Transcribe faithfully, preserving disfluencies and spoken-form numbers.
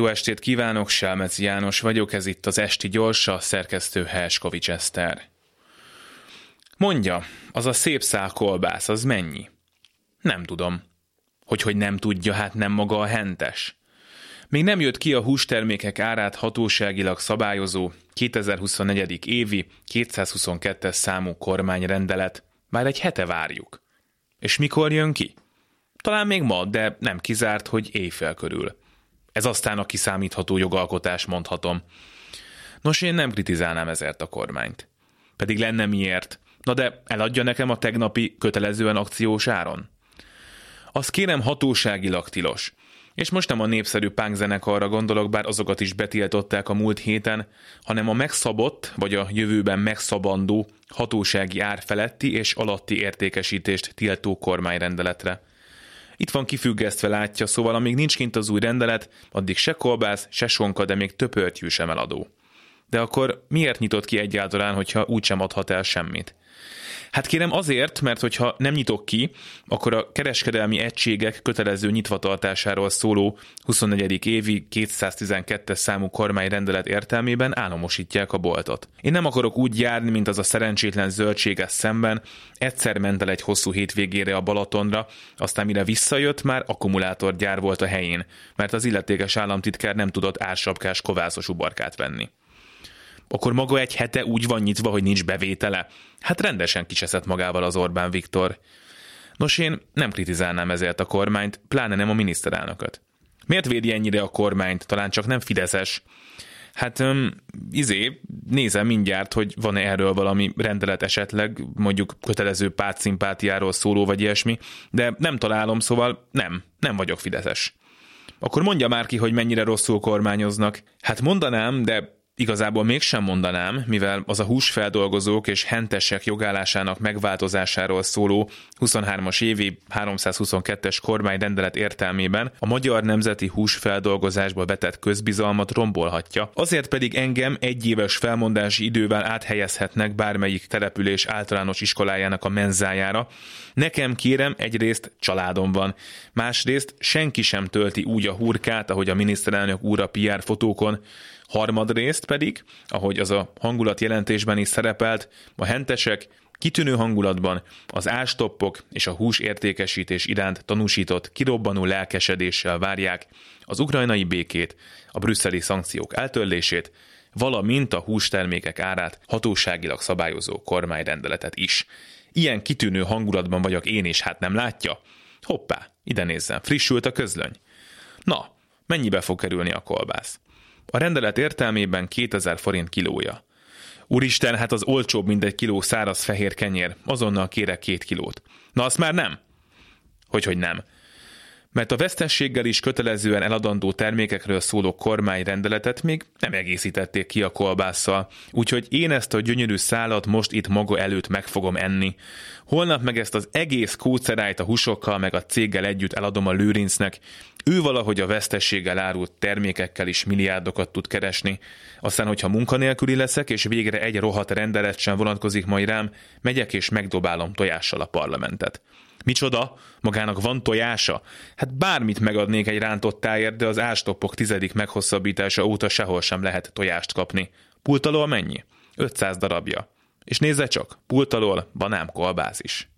Jó estét kívánok, Selmeci János vagyok, ez itt az Esti Gyorsa, szerkesztő Heskovics Eszter. Mondja, az a szép szál kolbász, az mennyi? Nem tudom. Hogy, hogy nem tudja, hát nem maga a hentes. Még nem jött ki a hústermékek árát hatóságilag szabályozó kétezer-huszonnégy. évi kétszázhuszonkettes számú kormányrendelet. Már egy hete várjuk. És mikor jön ki? Talán még ma, de nem kizárt, hogy éjfél körül. Ez aztán a kiszámítható jogalkotás, mondhatom. Nos, én nem kritizálnám ezért a kormányt. Pedig lenne miért. Na de eladja nekem a tegnapi kötelezően akciós áron. Azt kérem, hatóságilag tilos. És most nem a népszerű punkzenekarra gondolok, bár azokat is betiltották a múlt héten, hanem a megszabott, vagy a jövőben megszabandó hatósági ár feletti és alatti értékesítést tiltó kormányrendeletre. Itt van kifüggesztve, látja, szóval amíg nincs kint az új rendelet, addig se kolbász, se sonka, de még töpörtyű sem eladó. De akkor miért nyitott ki egyáltalán, hogyha úgysem adhat el semmit? Hát kérem azért, mert hogyha nem nyitok ki, akkor a kereskedelmi egységek kötelező nyitvatartásáról szóló huszonnegyedik évi kétszáztizenkettes számú kormányrendelet értelmében államosítják a boltot. Én nem akarok úgy járni, mint az a szerencsétlen zöldséges szemben, egyszer ment el egy hosszú hétvégére a Balatonra, aztán mire visszajött, már akkumulátorgyár volt a helyén, mert az illetékes államtitkár nem tudott ársapkás kovászos uborkát venni. Akkor maga egy hete úgy van nyitva, hogy nincs bevétele? Hát rendesen kicseszett magával az Orbán Viktor. Nos, én nem kritizálnám ezért a kormányt, pláne nem a miniszterelnököt. Miért védi ennyire a kormányt? Talán csak nem Fideszes. Hát, um, izé, nézem mindjárt, hogy van-e erről valami rendelet esetleg, mondjuk kötelező pártszimpátiáról szóló vagy ilyesmi, de nem találom, szóval nem, nem vagyok Fideszes. Akkor mondja már ki, hogy mennyire rosszul kormányoznak. Hát mondanám, de... Igazából mégsem mondanám, mivel az a húsfeldolgozók és hentesek jogállásának megváltozásáról szóló huszonhármas évi háromszázhuszonkettes kormányrendelet értelmében a magyar nemzeti húsfeldolgozásba vetett közbizalmat rombolhatja, azért pedig engem egy éves felmondási idővel áthelyezhetnek bármelyik település általános iskolájának a menzájára. Nekem kérem, egyrészt családom van, másrészt senki sem tölti úgy a hurkát, ahogy a miniszterelnök úr a pé er fotókon, harmadrészt pedig, ahogy az a hangulatjelentésben is szerepelt, a hentesek kitűnő hangulatban az ástoppok és a húsértékesítés iránt tanúsított kirobbanó lelkesedéssel várják az ukrajnai békét, a brüsszeli szankciók eltörlését, valamint a hústermékek árát hatóságilag szabályozó kormányrendeletet is. Ilyen kitűnő hangulatban vagyok én is, hát nem látja? Hoppá, ide nézzen, frissült a közlöny. Na, mennyibe fog kerülni a kolbász? A rendelet értelmében kétezer forint kilója. Úristen, hát az olcsóbb, mint egy kiló száraz fehér kenyér. Azonnal kérek két kilót. Na azt már nem? Hogyhogy nem. Mert a vesztességgel is kötelezően eladandó termékekről szóló kormányrendeletet még nem egészítették ki a kolbásszal, úgyhogy én ezt a gyönyörű szálat most itt maga előtt meg fogom enni. Holnap meg ezt az egész kócerájt a húsokkal meg a céggel együtt eladom a Lőrincnek. Ő valahogy a vesztességgel árult termékekkel is milliárdokat tud keresni. Aztán, hogyha munkanélküli leszek, és végre egy rohadt rendelet sem vonatkozik majd rám, megyek és megdobálom tojással a parlamentet. Micsoda? Magának van tojása? Hát bármit megadnék egy rántottáért, de az ástoppok tizedik meghosszabbítása óta sehol sem lehet tojást kapni. Pult alól mennyi? ötszáz darabja. És nézze csak, pult alól banán kolbász is.